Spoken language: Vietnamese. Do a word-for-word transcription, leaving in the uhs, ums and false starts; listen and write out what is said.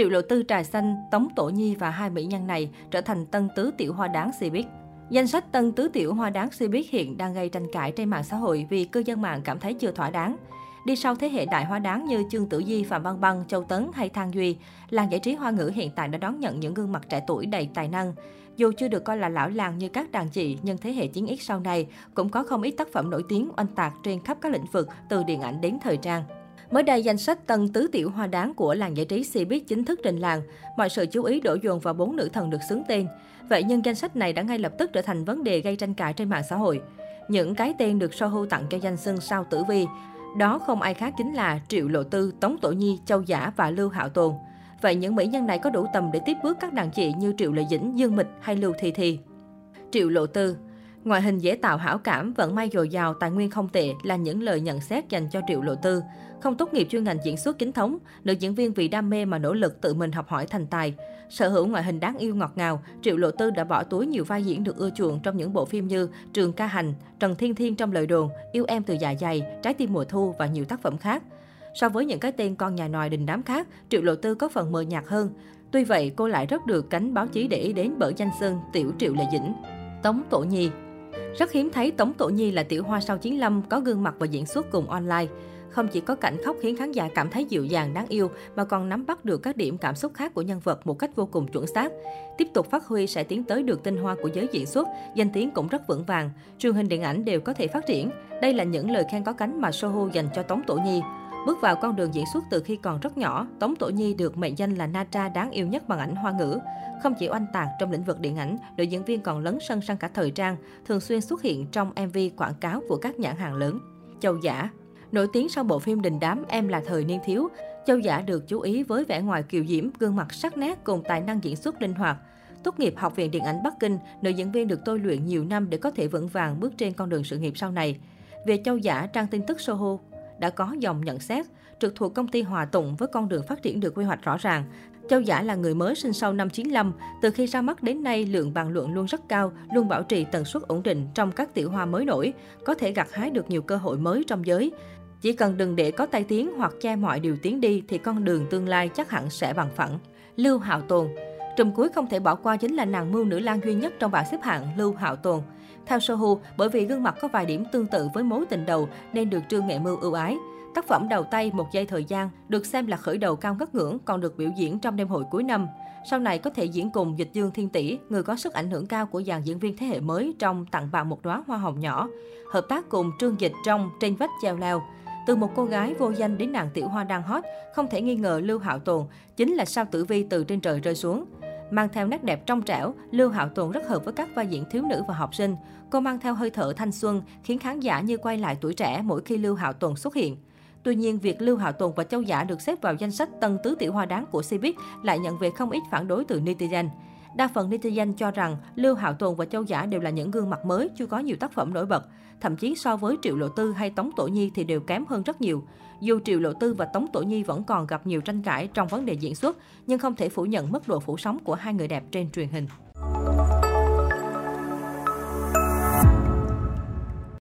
Triệu Lộ Tư, Trà Xanh, Tống Tổ Nhi và hai mỹ nhân này trở thành tân tứ tiểu hoa đáng si biết. Danh sách tân tứ tiểu hoa đáng si biết hiện đang gây tranh cãi trên mạng xã hội vì cư dân mạng cảm thấy chưa thỏa đáng. Đi sau thế hệ đại hoa đáng như Chương Tử Di, Phạm Văn Băng, Châu Tấn hay Thang Duy, làng giải trí hoa ngữ hiện tại đã đón nhận những gương mặt trẻ tuổi đầy tài năng. Dù chưa được coi là lão làng như các đàn chị, nhưng thế hệ chín ích sau này cũng có không ít tác phẩm nổi tiếng oanh tạc trên khắp các lĩnh vực, từ điện ảnh đến thời trang. Mới đây, danh sách tân tứ tiểu hoa đáng của làng giải trí Cbiz chính thức trình làng. Mọi sự chú ý đổ dồn vào bốn nữ thần được xướng tên. Vậy nhưng danh sách này đã ngay lập tức trở thành vấn đề gây tranh cãi trên mạng xã hội. Những cái tên được Sohu tặng cho danh xưng sao tử vi, đó không ai khác chính là Triệu Lộ Tư, Tống Tổ Nhi, Châu Giả và Lưu Hạo Tồn. Vậy những mỹ nhân này có đủ tầm để tiếp bước các đàn chị như Triệu Lệ Dĩnh, Dương Mịch hay Lưu Thi Thi? Triệu Lộ Tư, ngoại hình dễ tạo hảo cảm, vận may dồi dào, tài nguyên không tệ là những lời nhận xét dành cho Triệu Lộ Tư. Không tốt nghiệp chuyên ngành diễn xuất chính thống, nữ diễn viên vì đam mê mà nỗ lực tự mình học hỏi thành tài. Sở hữu ngoại hình đáng yêu ngọt ngào, Triệu Lộ Tư đã bỏ túi nhiều vai diễn được ưa chuộng trong những bộ phim như Trường Ca Hành, Trần Thiên Thiên trong Lời Đồn, Yêu Em Từ Dạ Dày, Trái Tim Mùa Thu và nhiều tác phẩm khác. So với những cái tên con nhà nòi đình đám khác, Triệu Lộ Tư có phần mờ nhạt hơn. Tuy vậy, cô lại rất được cánh báo chí để ý đến bởi danh xưng tiểu Triệu Lệ Dĩnh. Tống Tổ Nhi. Rất hiếm thấy Tống Tổ Nhi là tiểu hoa sau chín lăm có gương mặt và diễn xuất cùng online. Không chỉ có cảnh khóc khiến khán giả cảm thấy dịu dàng, đáng yêu, mà còn nắm bắt được các điểm cảm xúc khác của nhân vật một cách vô cùng chuẩn xác. Tiếp tục phát huy sẽ tiến tới được tinh hoa của giới diễn xuất, danh tiếng cũng rất vững vàng. Truyền hình điện ảnh đều có thể phát triển. Đây là những lời khen có cánh mà Sohu dành cho Tống Tổ Nhi. Bước vào con đường diễn xuất từ khi còn rất nhỏ, Tống Tổ Nhi được mệnh danh là Natra đáng yêu nhất bằng ảnh hoa ngữ. Không chỉ oanh tạc trong lĩnh vực điện ảnh, nữ diễn viên còn lấn sân sang cả thời trang, thường xuyên xuất hiện trong em vê quảng cáo của các nhãn hàng lớn. Châu Giả. Nổi tiếng sau bộ phim đình đám Em Là Thời Niên Thiếu, Châu Giả được chú ý với vẻ ngoài kiều diễm, gương mặt sắc nét cùng tài năng diễn xuất linh hoạt. Tốt nghiệp Học viện Điện ảnh Bắc Kinh, nữ diễn viên được tôi luyện nhiều năm để có thể vững vàng bước trên con đường sự nghiệp sau này. Về Châu Giả, trang tin tức Sohu đã có dòng nhận xét, trực thuộc công ty Hòa Tùng với con đường phát triển được quy hoạch rõ ràng. Châu Giả là người mới sinh sau năm chín lăm, từ khi ra mắt đến nay lượng bàn luận luôn rất cao, luôn bảo trì tần suất ổn định trong các tiểu hoa mới nổi, có thể gặt hái được nhiều cơ hội mới trong giới. Chỉ cần đừng để có tai tiếng hoặc che mọi điều tiếng đi thì con đường tương lai chắc hẳn sẽ bằng phẳng. Lưu Hạo Tồn. Trùm cuối không thể bỏ qua chính là nàng mưu nữ lang duy nhất trong bảng xếp hạng Lưu Hạo Tồn. Theo Sohu, bởi vì gương mặt có vài điểm tương tự với mối tình đầu nên được Trương Nghệ Mưu ưu ái. Tác phẩm Đầu Tay, Một Giây Thời Gian được xem là khởi đầu cao ngất ngưỡng, còn được biểu diễn trong đêm hội cuối năm. Sau này có thể diễn cùng Dịch Dương Thiên Tỷ, người có sức ảnh hưởng cao của dàn diễn viên thế hệ mới trong Tặng Bạn Một Đóa Hoa Hồng Nhỏ, hợp tác cùng Trương Dịch trong Trên Vách Treo Leo. Từ một cô gái vô danh đến nàng tiểu hoa đang hot, không thể nghi ngờ Lưu Hạo Tồn chính là sao tử vi từ trên trời rơi xuống. Mang theo nét đẹp trong trẻo, Lưu Hạo Tồn rất hợp với các vai diễn thiếu nữ và học sinh. Cô mang theo hơi thở thanh xuân, khiến khán giả như quay lại tuổi trẻ mỗi khi Lưu Hạo Tồn xuất hiện. Tuy nhiên, việc Lưu Hạo Tồn và Châu Giả được xếp vào danh sách tân tứ tiểu hoa đáng của Cbiz lại nhận về không ít phản đối từ netizen. Đa phần netizen cho rằng Lưu Hạo Tồn và Châu Giả đều là những gương mặt mới, chưa có nhiều tác phẩm nổi bật. Thậm chí so với Triệu Lộ Tư hay Tống Tổ Nhi thì đều kém hơn rất nhiều. Dù Triệu Lộ Tư và Tống Tổ Nhi vẫn còn gặp nhiều tranh cãi trong vấn đề diễn xuất, nhưng không thể phủ nhận mức độ phủ sóng của hai người đẹp trên truyền hình.